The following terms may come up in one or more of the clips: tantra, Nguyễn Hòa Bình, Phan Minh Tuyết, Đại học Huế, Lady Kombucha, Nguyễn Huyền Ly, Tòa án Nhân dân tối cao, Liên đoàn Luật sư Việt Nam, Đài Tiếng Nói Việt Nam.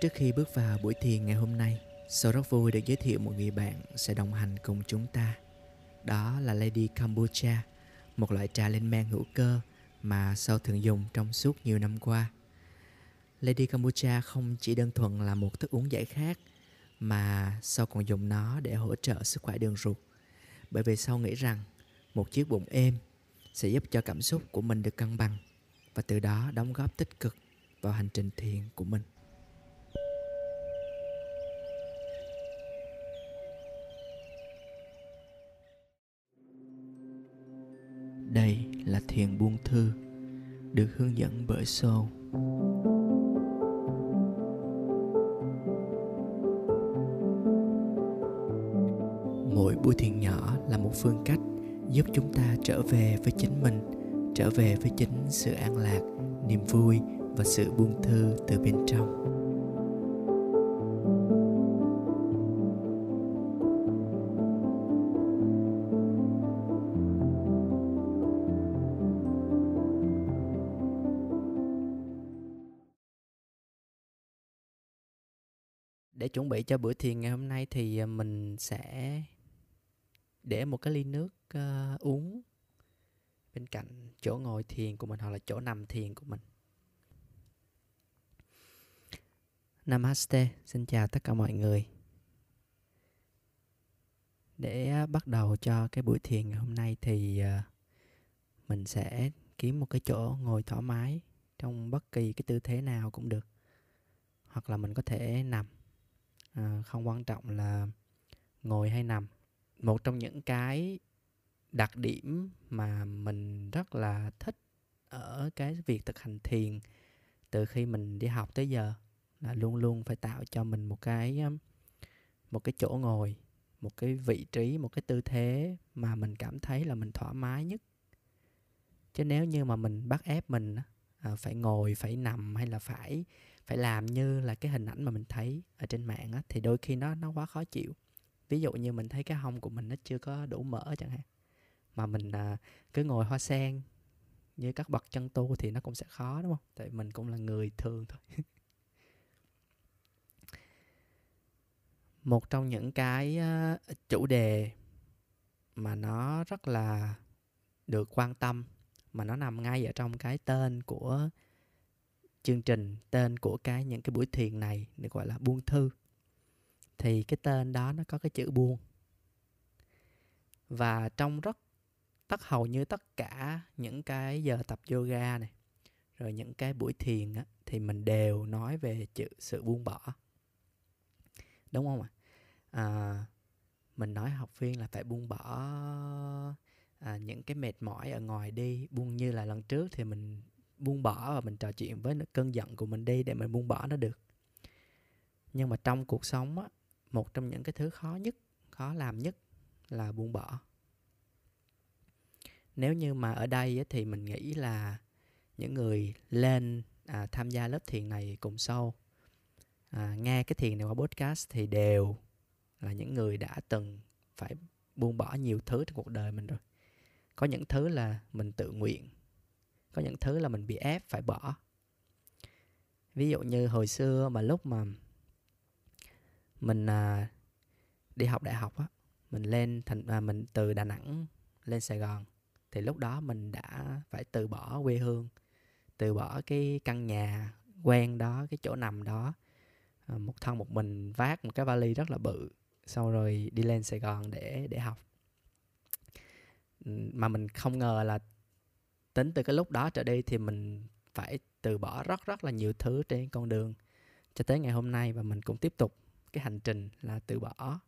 Trước khi bước vào buổi thiền ngày hôm nay, Sầu rất vui được giới thiệu một người bạn sẽ đồng hành cùng chúng ta. Đó là Lady Kombucha, một loại trà lên men hữu cơ mà Sầu thường dùng trong suốt nhiều năm qua. Lady Kombucha không chỉ đơn thuần là một thức uống giải khát, mà Sầu còn dùng nó để hỗ trợ sức khỏe đường ruột. Bởi vì Sầu nghĩ rằng một chiếc bụng êm sẽ giúp cho cảm xúc của mình được cân bằng và từ đó đóng góp tích cực vào hành trình thiền của mình. Đây là thiền buông thư, được hướng dẫn bởi Sầu. Mỗi buổi thiền nhỏ là một phương cách giúp chúng ta trở về với chính mình, trở về với chính sự an lạc, niềm vui và sự buông thư từ bên trong. Để chuẩn bị cho buổi thiền ngày hôm nay thì mình sẽ để một cái ly nước uống bên cạnh chỗ ngồi thiền của mình hoặc là chỗ nằm thiền của mình. Namaste, xin chào tất cả mọi người. Để bắt đầu cho cái buổi thiền ngày hôm nay thì mình sẽ kiếm một cái chỗ ngồi thoải mái trong bất kỳ cái tư thế nào cũng được. Hoặc là mình có thể nằm. Không quan trọng là ngồi hay nằm. Một trong những cái đặc điểm mà mình rất là thích ở cái việc thực hành thiền từ khi mình đi học tới giờ là luôn luôn phải tạo cho mình một cái chỗ ngồi, một cái vị trí, một cái tư thế mà mình cảm thấy là mình thoải mái nhất. Chứ nếu như mà mình bắt ép mình phải ngồi, phải nằm hay là phải làm như là cái hình ảnh mà mình thấy ở trên mạng á, thì đôi khi nó quá khó chịu. Ví dụ như mình thấy cái hông của mình nó chưa có đủ mỡ chẳng hạn, mà mình cứ ngồi hoa sen như các bậc chân tu thì nó cũng sẽ khó, đúng không? Tại mình cũng là người thường thôi. Một trong những cái chủ đề mà nó rất là được quan tâm, mà nó nằm ngay ở trong cái tên của chương trình, tên của những cái buổi thiền này được gọi là buông thư. Thì cái tên đó nó có cái chữ buông. Và trong hầu như tất cả những cái giờ tập yoga này, rồi những cái buổi thiền á, thì mình đều nói về sự buông bỏ. Đúng không ạ? Mình nói học viên là phải buông bỏ những cái mệt mỏi ở ngoài đi. Buông như là lần trước thì mình buông bỏ và mình trò chuyện với cơn giận của mình đi để mình buông bỏ nó được. Nhưng mà trong cuộc sống á, một trong những cái thứ khó làm nhất là buông bỏ. Nếu như mà ở đây á, thì mình nghĩ là những người lên tham gia lớp thiền này cùng Sâu, nghe cái thiền này qua podcast thì đều là những người đã từng phải buông bỏ nhiều thứ trong cuộc đời mình rồi. Có những thứ là mình tự nguyện, có những thứ là mình bị ép phải bỏ. Ví dụ như hồi xưa mà lúc mà mình đi học đại học á, mình mình từ Đà Nẵng lên Sài Gòn, thì lúc đó mình đã phải từ bỏ quê hương, từ bỏ cái căn nhà quen đó, cái chỗ nằm đó. Một mình vác một cái vali rất là bự, xong rồi đi lên Sài Gòn để học. Mà mình không ngờ là tính từ cái lúc đó trở đi thì mình phải từ bỏ rất là nhiều thứ trên con đường cho tới ngày hôm nay. Và mình cũng tiếp tục cái hành trình là từ bỏ.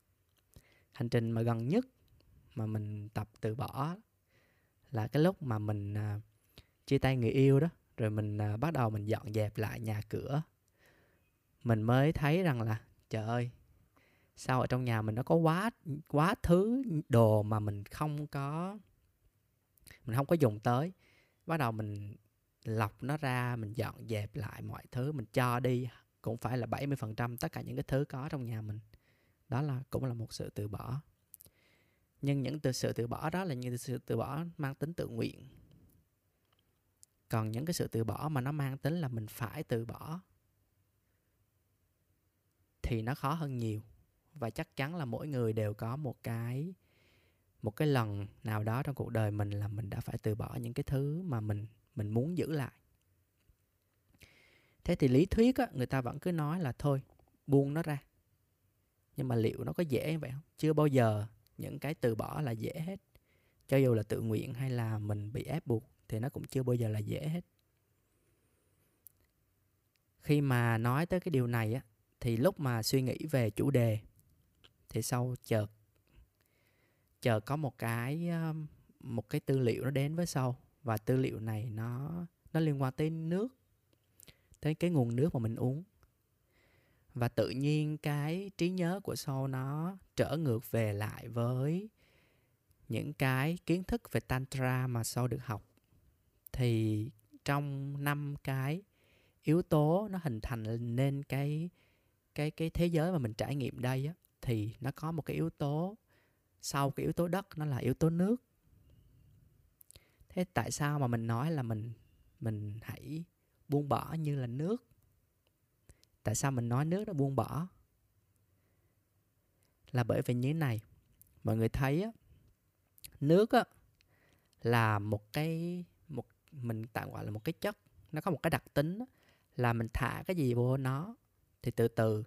Hành trình mà gần nhất mà mình tập từ bỏ là cái lúc mà mình chia tay người yêu đó. Rồi mình bắt đầu mình dọn dẹp lại nhà cửa. Mình mới thấy rằng là trời ơi, sao ở trong nhà mình nó có quá thứ đồ mà mình không có dùng tới. Bắt đầu mình lọc nó ra, mình dọn dẹp lại mọi thứ, mình cho đi cũng phải là 70% tất cả những cái thứ có trong nhà mình. Đó là cũng là một sự từ bỏ. Nhưng những sự từ bỏ đó là những sự từ bỏ mang tính tự nguyện. Còn những cái sự từ bỏ mà nó mang tính là mình phải từ bỏ thì nó khó hơn nhiều. Và chắc chắn là mỗi người đều có một cái lần nào đó trong cuộc đời mình là mình đã phải từ bỏ những cái thứ mà mình muốn giữ lại. Thế thì lý thuyết á, người ta vẫn cứ nói là thôi, buông nó ra. Nhưng mà liệu nó có dễ vậy không? Chưa bao giờ những cái từ bỏ là dễ hết. Cho dù là tự nguyện hay là mình bị ép buộc thì nó cũng chưa bao giờ là dễ hết. Khi mà nói tới cái điều này á, thì lúc mà suy nghĩ về chủ đề thì sau chợt có một cái tư liệu nó đến với sau. Và tư liệu này nó liên quan tới nước, tới cái nguồn nước mà mình uống. Và tự nhiên cái trí nhớ của Saul nó trở ngược về lại với những cái kiến thức về tantra mà Saul được học. Thì trong 5 cái yếu tố nó hình thành nên cái thế giới mà mình trải nghiệm đây á, thì nó có một cái yếu tố sau cái yếu tố đất, nó là yếu tố nước. Thế tại sao mà mình nói là mình hãy buông bỏ như là nước? Tại sao mình nói nước nó buông bỏ? Là bởi vì như thế này. Mọi người thấy á, nước á là mình tạm gọi là một cái chất. Nó có một cái đặc tính á, là mình thả cái gì vô nó thì từ từ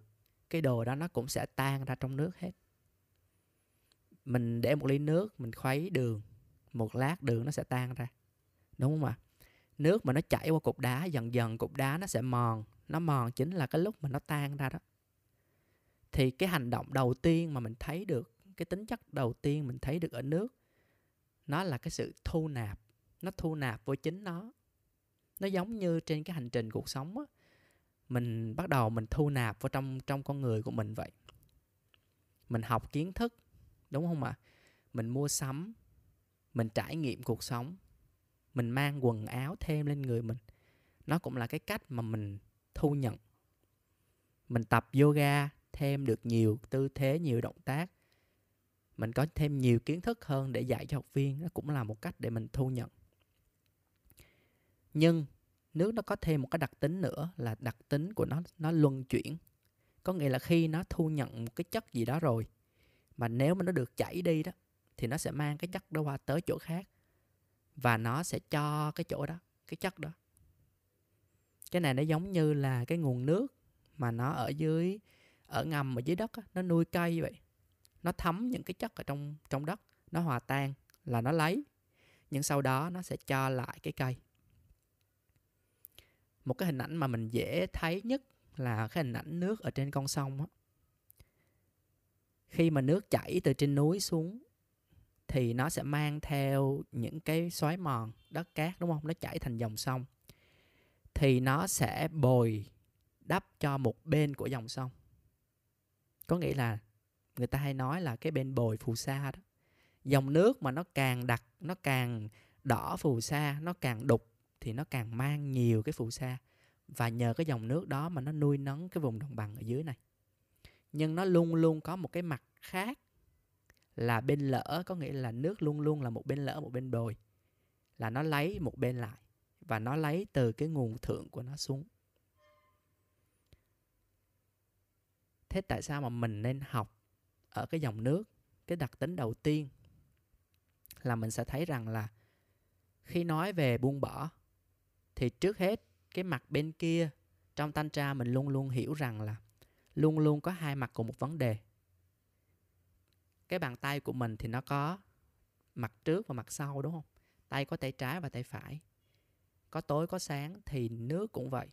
cái đồ đó nó cũng sẽ tan ra trong nước hết. Mình để một ly nước, mình khuấy đường, một lát đường nó sẽ tan ra, đúng không ạ? Nước mà nó chảy qua cục đá, dần dần cục đá nó sẽ mòn. Nó mòn chính là cái lúc mà nó tan ra đó. Thì cái hành động đầu tiên mà mình thấy được, cái tính chất đầu tiên mình thấy được ở nước, nó là cái sự thu nạp. Nó thu nạp vô chính nó. Nó giống như trên cái hành trình cuộc sống á, mình bắt đầu mình thu nạp vào trong con người của mình vậy. Mình học kiến thức, đúng không ạ? Mình mua sắm, mình trải nghiệm cuộc sống, mình mang quần áo thêm lên người mình. Nó cũng là cái cách mà mình thu nhận. Mình tập yoga, thêm được nhiều tư thế, nhiều động tác. Mình có thêm nhiều kiến thức hơn để dạy cho học viên. Nó cũng là một cách để mình thu nhận. Nhưng nước nó có thêm một cái đặc tính nữa, là đặc tính của nó luân chuyển. Có nghĩa là khi nó thu nhận một cái chất gì đó rồi, mà nếu mà nó được chảy đi đó, thì nó sẽ mang cái chất đó qua tới chỗ khác. Và nó sẽ cho cái chỗ đó, cái chất đó. Cái này nó giống như là cái nguồn nước mà nó ở dưới, ở ngầm, ở dưới đất, nó nuôi cây vậy. Nó thấm những cái chất ở trong đất, nó hòa tan là nó lấy. Nhưng sau đó nó sẽ cho lại cái cây. Một cái hình ảnh mà mình dễ thấy nhất là cái hình ảnh nước ở trên con sông đó. Khi mà nước chảy từ trên núi xuống thì nó sẽ mang theo những cái xói mòn, đất cát, đúng không? Nó chảy thành dòng sông. Thì nó sẽ bồi đắp cho một bên của dòng sông. Có nghĩa là người ta hay nói là cái bên bồi phù sa đó. Dòng nước mà nó càng đặc, nó càng đỏ phù sa, nó càng đục thì nó càng mang nhiều cái phù sa. Và nhờ cái dòng nước đó mà nó nuôi nấng cái vùng đồng bằng ở dưới này. Nhưng nó luôn luôn có một cái mặt khác là bên lỡ. Có nghĩa là nước luôn luôn là một bên lỡ, một bên bồi. Là nó lấy một bên lại. Và nó lấy từ cái nguồn thượng của nó xuống. Thế tại sao mà mình nên học ở cái dòng nước? Cái đặc tính đầu tiên là mình sẽ thấy rằng là khi nói về buông bỏ thì trước hết cái mặt bên kia trong tantra mình luôn luôn hiểu rằng là luôn luôn có hai mặt của một vấn đề. Cái bàn tay của mình thì nó có mặt trước và mặt sau, đúng không? Tay có tay trái và tay phải. Có tối có sáng thì nước cũng vậy.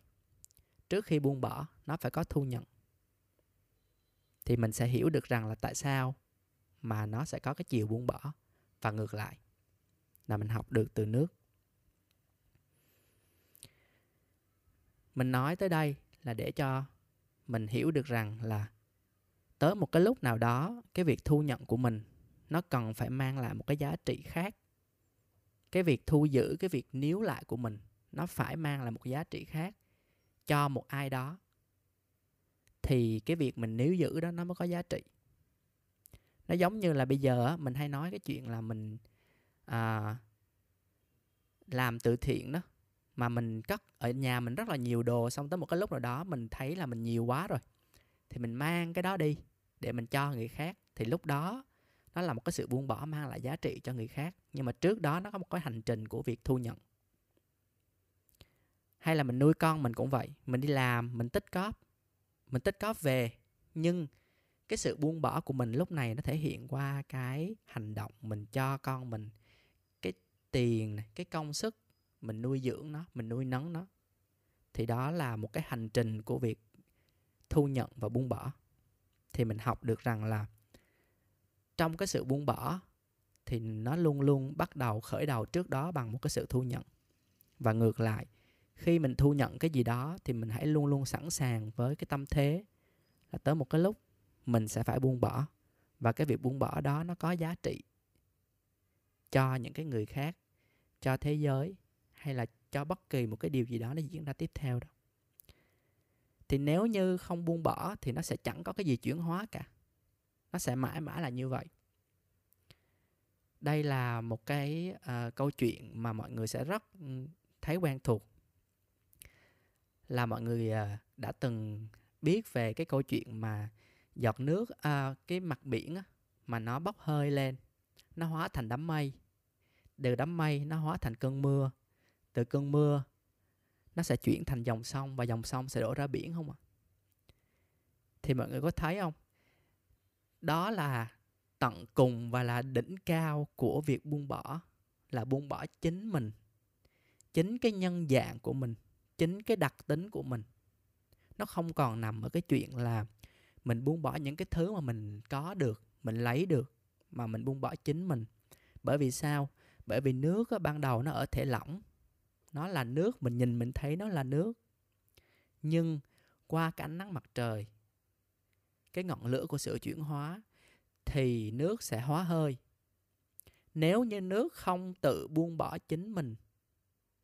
Trước khi buông bỏ nó phải có thu nhận. Thì mình sẽ hiểu được rằng là tại sao mà nó sẽ có cái chiều buông bỏ và ngược lại. Là mình học được từ nước. Mình nói tới đây là để cho mình hiểu được rằng là tới một cái lúc nào đó, cái việc thu nhận của mình nó cần phải mang lại một cái giá trị khác. Cái việc thu giữ, cái việc níu lại của mình nó phải mang lại một giá trị khác cho một ai đó. Thì cái việc mình níu giữ đó nó mới có giá trị. Nó giống như là bây giờ mình hay nói cái chuyện là mình làm từ thiện đó. Mà mình cất ở nhà mình rất là nhiều đồ, xong tới một cái lúc nào đó mình thấy là mình nhiều quá rồi. thì mình mang cái đó đi để mình cho người khác, thì lúc đó nó là một cái sự buông bỏ mang lại giá trị cho người khác. Nhưng mà trước đó nó có một cái hành trình của việc thu nhận. Hay là mình nuôi con mình cũng vậy. Mình đi làm, mình tích cóp về. Nhưng cái sự buông bỏ của mình lúc này nó thể hiện qua cái hành động mình cho con mình. Cái tiền, cái công sức, mình nuôi dưỡng nó, mình nuôi nấng nó. Thì đó là một cái hành trình của việc thu nhận và buông bỏ. Thì mình học được rằng là trong cái sự buông bỏ thì nó luôn luôn bắt đầu khởi đầu trước đó bằng một cái sự thu nhận. Và ngược lại, khi mình thu nhận cái gì đó thì mình hãy luôn luôn sẵn sàng với cái tâm thế là tới một cái lúc mình sẽ phải buông bỏ. Và cái việc buông bỏ đó nó có giá trị cho những cái người khác, cho thế giới, hay là cho bất kỳ một cái điều gì đó nó diễn ra tiếp theo đó. Thì nếu như không buông bỏ thì nó sẽ chẳng có cái gì chuyển hóa cả. Nó sẽ mãi mãi là như vậy. Đây là một cái câu chuyện mà mọi người sẽ rất thấy quen thuộc. Là mọi người đã từng biết về cái câu chuyện mà giọt nước, cái mặt biển mà nó bốc hơi lên. Nó hóa thành đám mây. Từ đám mây nó hóa thành cơn mưa. Từ cơn mưa nó sẽ chuyển thành dòng sông, và dòng sông sẽ đổ ra biển không ạ? Thì mọi người có thấy không? Đó là tận cùng và là đỉnh cao của việc buông bỏ. Là buông bỏ chính mình. Chính cái nhân dạng của mình. Chính cái đặc tính của mình. Nó không còn nằm ở cái chuyện là mình buông bỏ những cái thứ mà mình có được, mình lấy được, mà mình buông bỏ chính mình. Bởi vì sao? Bởi vì nước ban đầu nó ở thể lỏng. Nó là nước, mình nhìn mình thấy nó là nước. Nhưng qua cái ánh nắng mặt trời, cái ngọn lửa của sự chuyển hóa, thì nước sẽ hóa hơi. Nếu như nước không tự buông bỏ chính mình,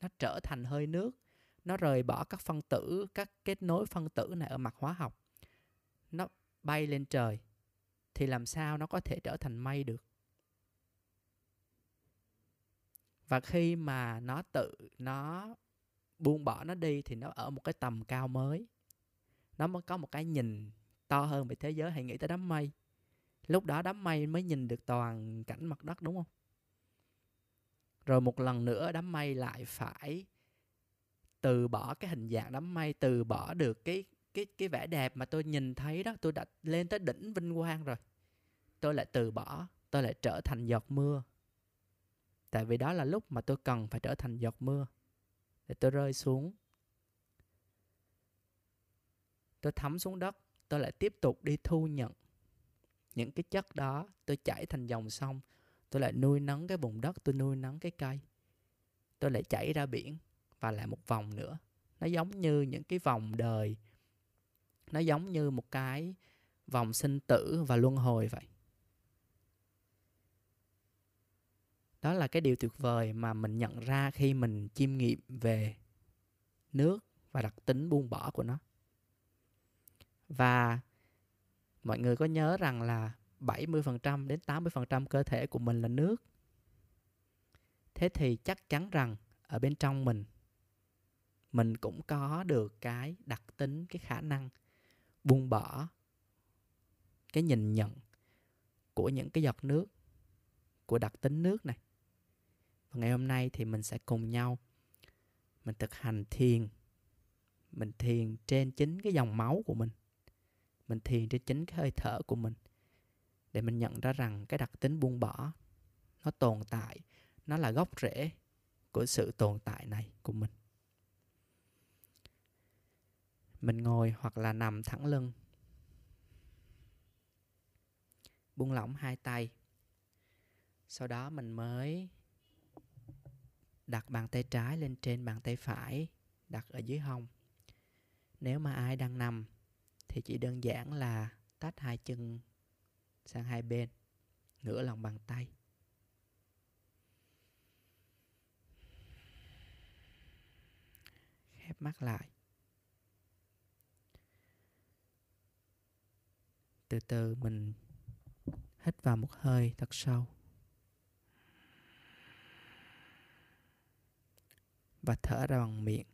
nó trở thành hơi nước, nó rời bỏ các phân tử, các kết nối phân tử này ở mặt hóa học, nó bay lên trời, thì làm sao nó có thể trở thành mây được? Và khi mà nó tự, nó buông bỏ nó đi, thì nó ở một cái tầm cao mới. Nó mới có một cái nhìn to hơn về thế giới. Hãy nghĩ tới đám mây. Lúc đó đám mây mới nhìn được toàn cảnh mặt đất, đúng không? Rồi một lần nữa đám mây lại phải từ bỏ cái hình dạng đám mây, từ bỏ được cái vẻ đẹp mà tôi nhìn thấy đó. Tôi đã lên tới đỉnh vinh quang rồi, tôi lại từ bỏ, tôi lại trở thành giọt mưa. Tại vì đó là lúc mà tôi cần phải trở thành giọt mưa để tôi rơi xuống. Tôi thấm xuống đất, tôi lại tiếp tục đi thu nhận những cái chất đó. Tôi chảy thành dòng sông, tôi lại nuôi nấng cái vùng đất, tôi nuôi nấng cái cây. Tôi lại chảy ra biển và lại một vòng nữa. Nó giống như những cái vòng đời, nó giống như một cái vòng sinh tử và luân hồi vậy. Đó là cái điều tuyệt vời mà mình nhận ra khi mình chiêm nghiệm về nước và đặc tính buông bỏ của nó. Và mọi người có nhớ rằng là 70% đến 80% cơ thể của mình là nước. Thế thì chắc chắn rằng ở bên trong mình cũng có được cái đặc tính, cái khả năng buông bỏ, cái nhìn nhận của những cái giọt nước, của đặc tính nước này. Và ngày hôm nay thì mình sẽ cùng nhau mình thực hành thiền. Mình thiền trên chính cái dòng máu của mình. Mình thiền trên chính cái hơi thở của mình. Để mình nhận ra rằng cái đặc tính buông bỏ nó tồn tại. Nó là gốc rễ của sự tồn tại này của mình. Mình ngồi hoặc là nằm thẳng lưng. Buông lỏng hai tay. Sau đó mình mới đặt bàn tay trái lên trên bàn tay phải, đặt ở dưới hông. Nếu mà ai đang nằm thì chỉ đơn giản là tách hai chân sang hai bên, ngửa lòng bàn tay. Khép mắt lại. Từ từ mình hít vào một hơi thật sâu. Và thở ra bằng miệng.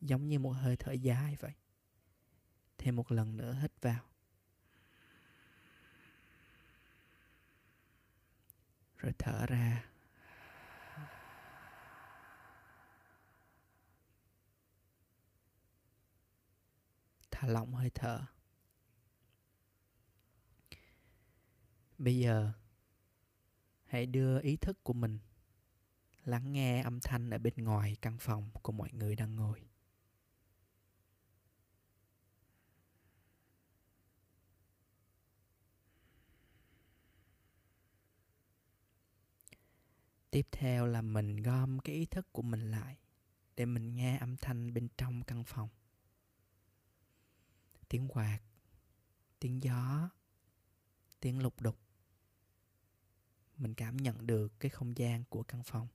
giống như một hơi thở dài vậy. Thêm một lần nữa hít vào. Rồi thở ra. Thả lỏng hơi thở. Bây giờ hãy đưa ý thức của mình lắng nghe âm thanh ở bên ngoài căn phòng của mọi người đang ngồi. Tiếp theo là mình gom cái ý thức của mình lại để mình nghe âm thanh bên trong căn phòng. Tiếng quạt, tiếng gió, tiếng lục đục. Mình cảm nhận được cái không gian của căn phòng.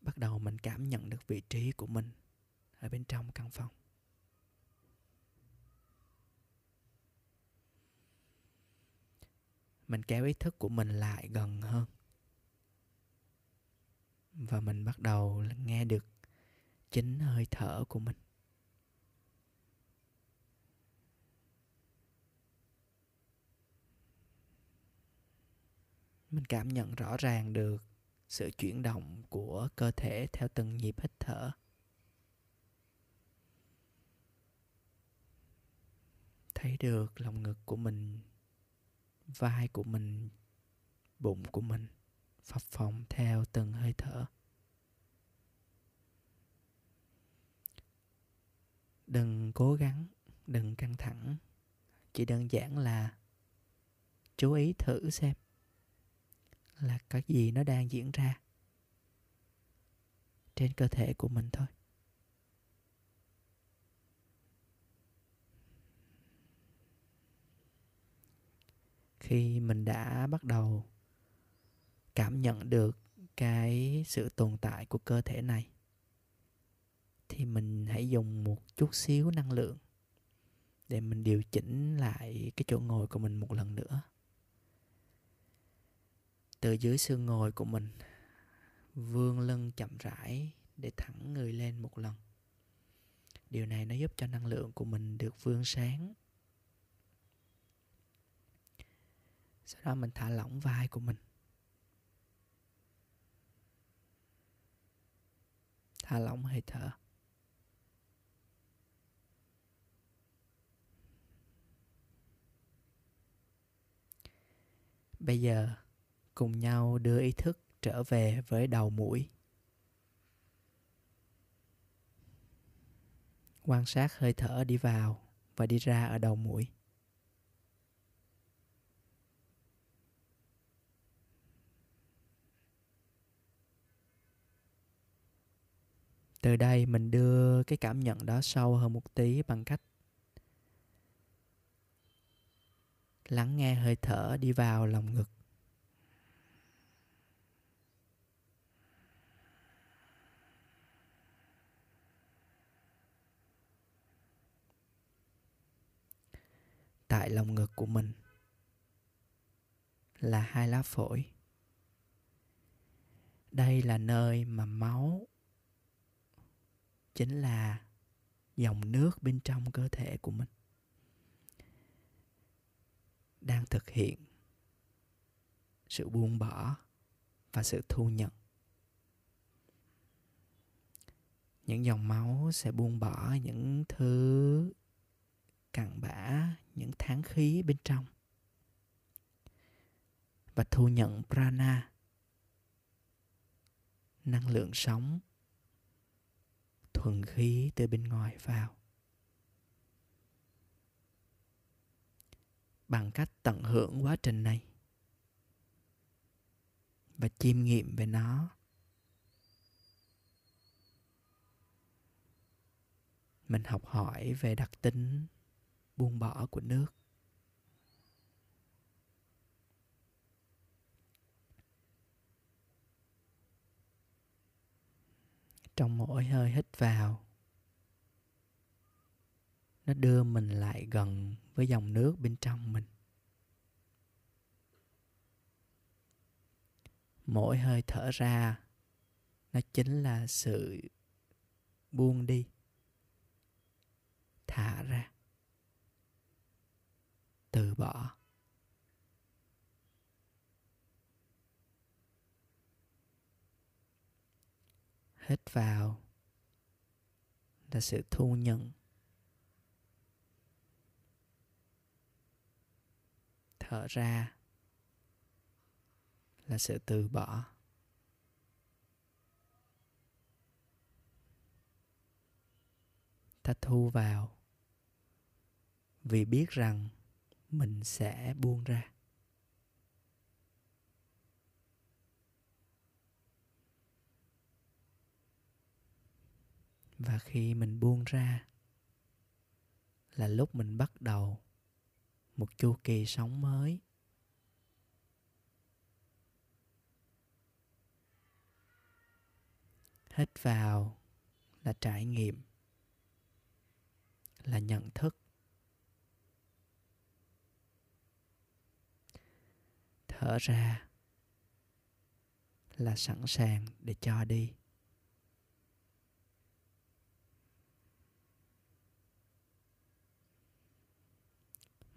Bắt đầu mình cảm nhận được vị trí của mình ở bên trong căn phòng. Mình kéo ý thức của mình lại gần hơn. Và mình bắt đầu nghe được chính hơi thở của mình. Mình cảm nhận rõ ràng được sự chuyển động của cơ thể theo từng nhịp hít thở. Thấy được lồng ngực của mình, vai của mình, bụng của mình phập phồng theo từng hơi thở. Đừng cố gắng, đừng căng thẳng. Chỉ đơn giản là chú ý thử xem là cái gì nó đang diễn ra trên cơ thể của mình thôi. Khi mình đã bắt đầu cảm nhận được cái sự tồn tại của cơ thể này thì mình hãy dùng một chút xíu năng lượng để mình điều chỉnh lại cái chỗ ngồi của mình một lần nữa. Từ dưới xương ngồi của mình vươn lưng chậm rãi để thẳng người lên một lần. Điều này nó giúp cho năng lượng của mình được vươn sáng. Sau đó mình thả lỏng vai của mình. Thả lỏng hơi thở. Bây giờ cùng nhau đưa ý thức trở về với đầu mũi. Quan sát hơi thở đi vào và đi ra ở đầu mũi. Từ đây mình đưa cái cảm nhận đó sâu hơn một tí bằng cách lắng nghe hơi thở đi vào lồng ngực. Tại lồng ngực của mình là hai lá phổi. Đây là nơi mà máu, chính là dòng nước bên trong cơ thể của mình, đang thực hiện sự buông bỏ và sự thu nhận. Những dòng máu sẽ buông bỏ những thứ cặn bã, những tháng khí bên trong và thu nhận prana, năng lượng sống, thuần khí từ bên ngoài vào. Bằng cách tận hưởng quá trình này và chiêm nghiệm về nó, mình học hỏi về đặc tính buông bỏ của nước. Trong mỗi hơi hít vào, nó đưa mình lại gần với dòng nước bên trong mình. Mỗi hơi thở ra, nó chính là sự buông đi, thả ra, từ bỏ. Hít vào là sự thu nhận. Thở ra là sự từ bỏ. Ta thu vào vì biết rằng mình sẽ buông ra. Và khi mình buông ra là lúc mình bắt đầu một chu kỳ sống mới. Hít vào là trải nghiệm, là nhận thức. Thở ra là sẵn sàng để cho đi.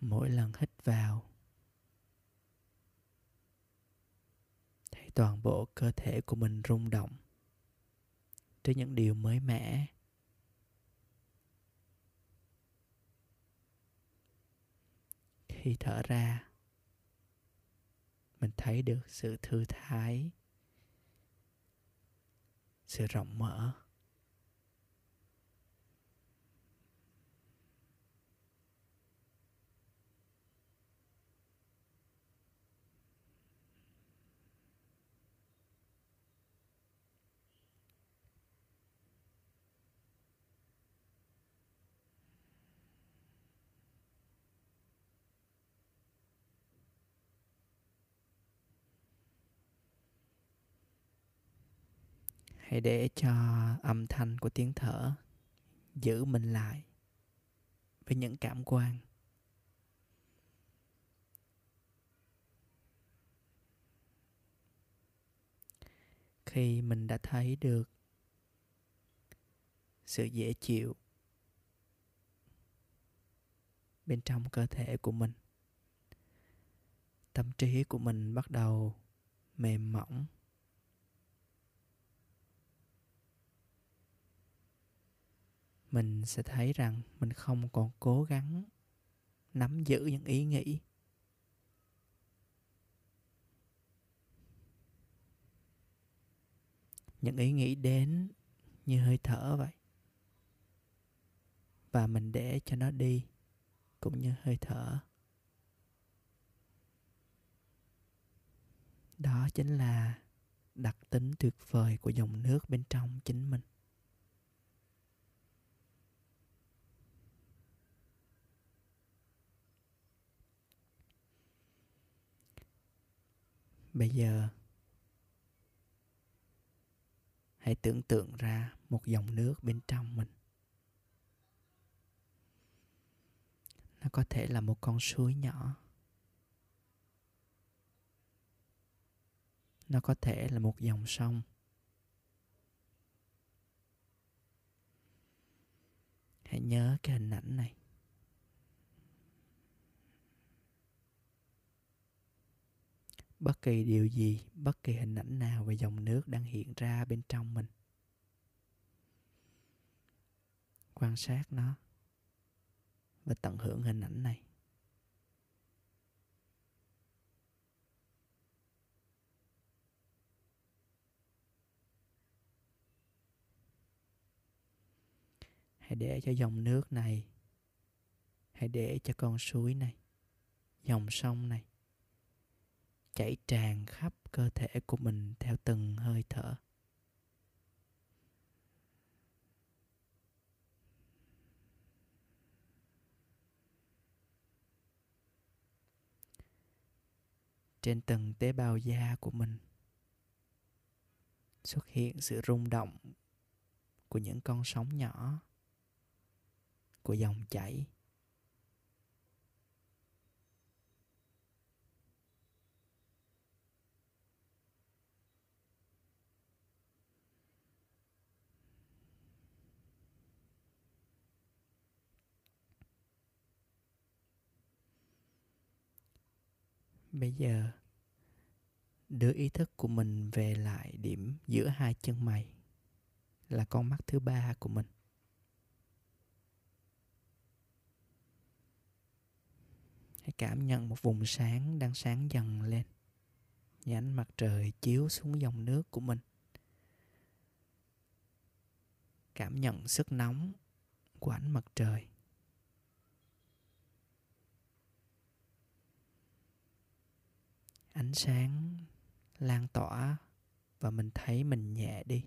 Mỗi lần hít vào thấy toàn bộ cơ thể của mình rung động trước những điều mới mẻ. Khi thở ra mình thấy được sự thư thái, sự rộng mở. Hãy để cho âm thanh của tiếng thở giữ mình lại với những cảm quan. Khi mình đã thấy được sự dễ chịu bên trong cơ thể của mình, tâm trí của mình bắt đầu mềm mỏng. Mình sẽ thấy rằng mình không còn cố gắng nắm giữ những ý nghĩ. Những ý nghĩ đến như hơi thở vậy. Và mình để cho nó đi cũng như hơi thở. Đó chính là đặc tính tuyệt vời của dòng nước bên trong chính mình. Bây giờ, hãy tưởng tượng ra một dòng nước bên trong mình. Nó có thể là một con suối nhỏ. Nó có thể là một dòng sông. Hãy nhớ cái hình ảnh này. Bất kỳ điều gì, bất kỳ hình ảnh nào về dòng nước đang hiện ra bên trong mình. Quan sát nó và tận hưởng hình ảnh này. Hãy để cho dòng nước này, hãy để cho con suối này, dòng sông này chảy tràn khắp cơ thể của mình theo từng hơi thở. Trên từng tế bào da của mình xuất hiện sự rung động của những con sóng nhỏ, của dòng chảy. Bây giờ đưa ý thức của mình về lại điểm giữa hai chân mày, là con mắt thứ ba của mình. Hãy cảm nhận một vùng sáng đang sáng dần lên như ánh mặt trời chiếu xuống dòng nước của mình. Cảm nhận sức nóng của ánh mặt trời. Ánh sáng lan tỏa và mình thấy mình nhẹ đi.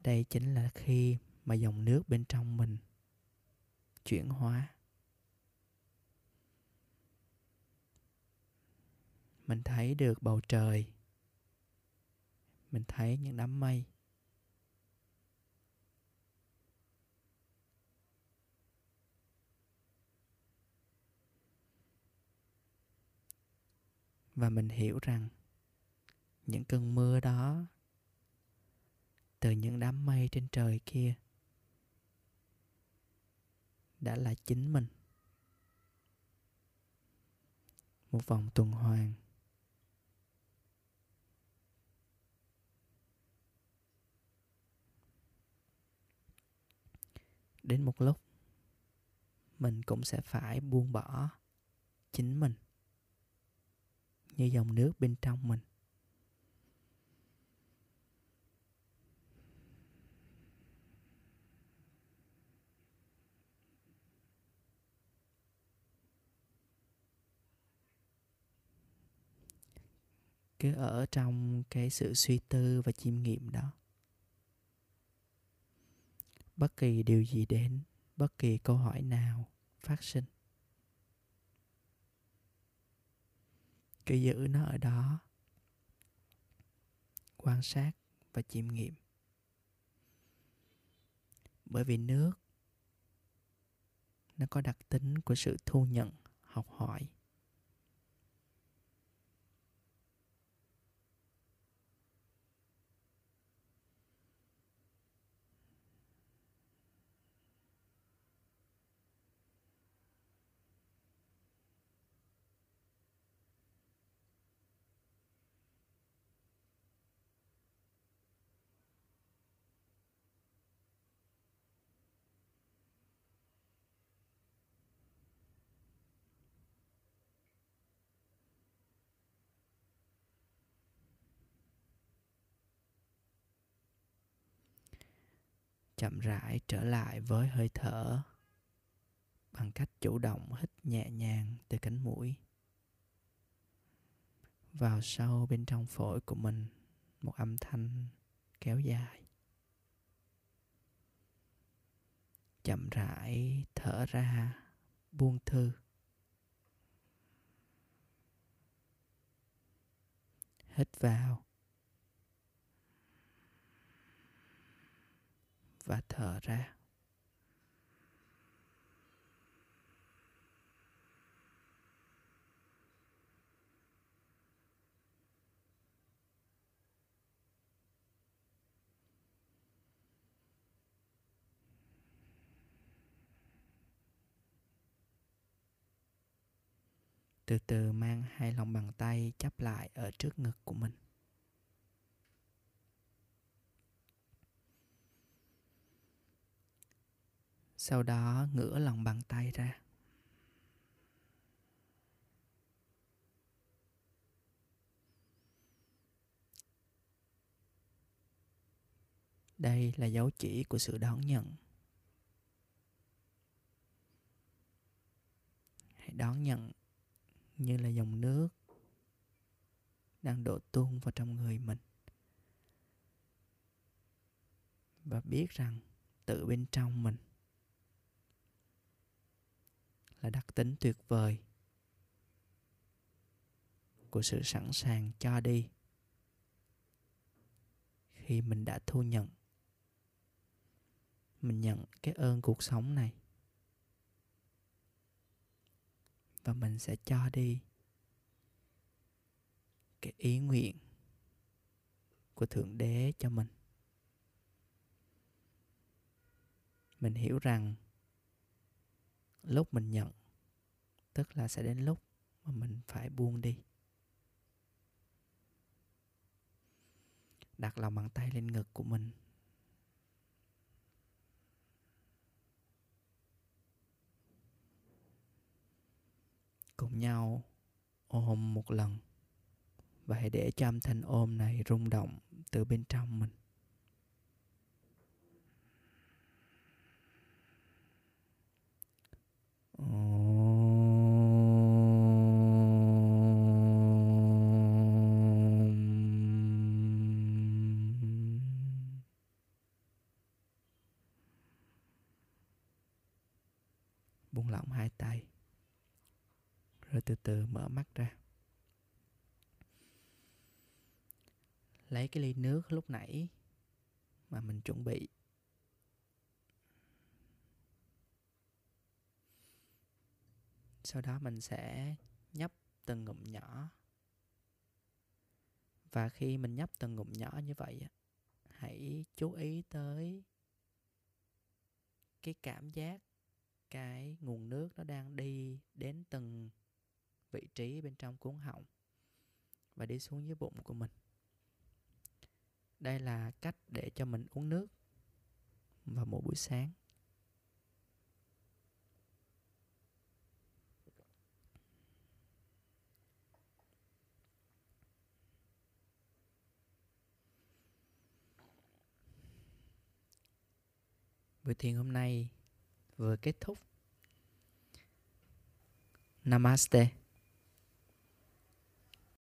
Đây chính là khi mà dòng nước bên trong mình chuyển hóa. Mình thấy được bầu trời. Mình thấy những đám mây. Và mình hiểu rằng những cơn mưa đó từ những đám mây trên trời kia đã là chính mình. Một vòng tuần hoàn. Đến một lúc, mình cũng sẽ phải buông bỏ chính mình như dòng nước bên trong mình. Cứ ở trong cái sự suy tư và chiêm nghiệm đó. Bất kỳ điều gì đến, bất kỳ câu hỏi nào phát sinh, cứ giữ nó ở đó, quan sát và chiêm nghiệm. Bởi vì nước, nó có đặc tính của sự thu nhận, học hỏi. Chậm rãi trở lại với hơi thở bằng cách chủ động hít nhẹ nhàng từ cánh mũi vào sâu bên trong phổi của mình một âm thanh kéo dài. Chậm rãi thở ra buông thư. Hít vào. Và thở ra. Từ từ mang hai lòng bàn tay chắp lại ở trước ngực của mình. Sau đó ngửa lòng bàn tay ra. Đây là dấu chỉ của sự đón nhận. Hãy đón nhận như là dòng nước đang đổ tuôn vào trong người mình. Và biết rằng tự bên trong mình là đặc tính tuyệt vời của sự sẵn sàng cho đi khi mình đã thu nhận. Mình nhận cái ơn cuộc sống này và mình sẽ cho đi cái ý nguyện của Thượng Đế cho mình. Mình hiểu rằng lúc mình nhận, tức là sẽ đến lúc mà mình phải buông đi. Đặt lòng bàn tay lên ngực của mình. Cùng nhau ôm một lần. Và hãy để cho âm thanh ôm này rung động từ bên trong mình. Buông lỏng hai tay, rồi từ từ mở mắt ra. Lấy cái ly nước lúc nãy mà mình chuẩn bị. Sau đó mình sẽ nhấp từng ngụm nhỏ. Và khi mình nhấp từng ngụm nhỏ như vậy, hãy chú ý tới cái cảm giác, cái nguồn nước nó đang đi đến từng vị trí bên trong cuống họng và đi xuống dưới bụng của mình. Đây là cách để cho mình uống nước vào mỗi buổi sáng. Buổi thiền hôm nay vừa kết thúc. Namaste.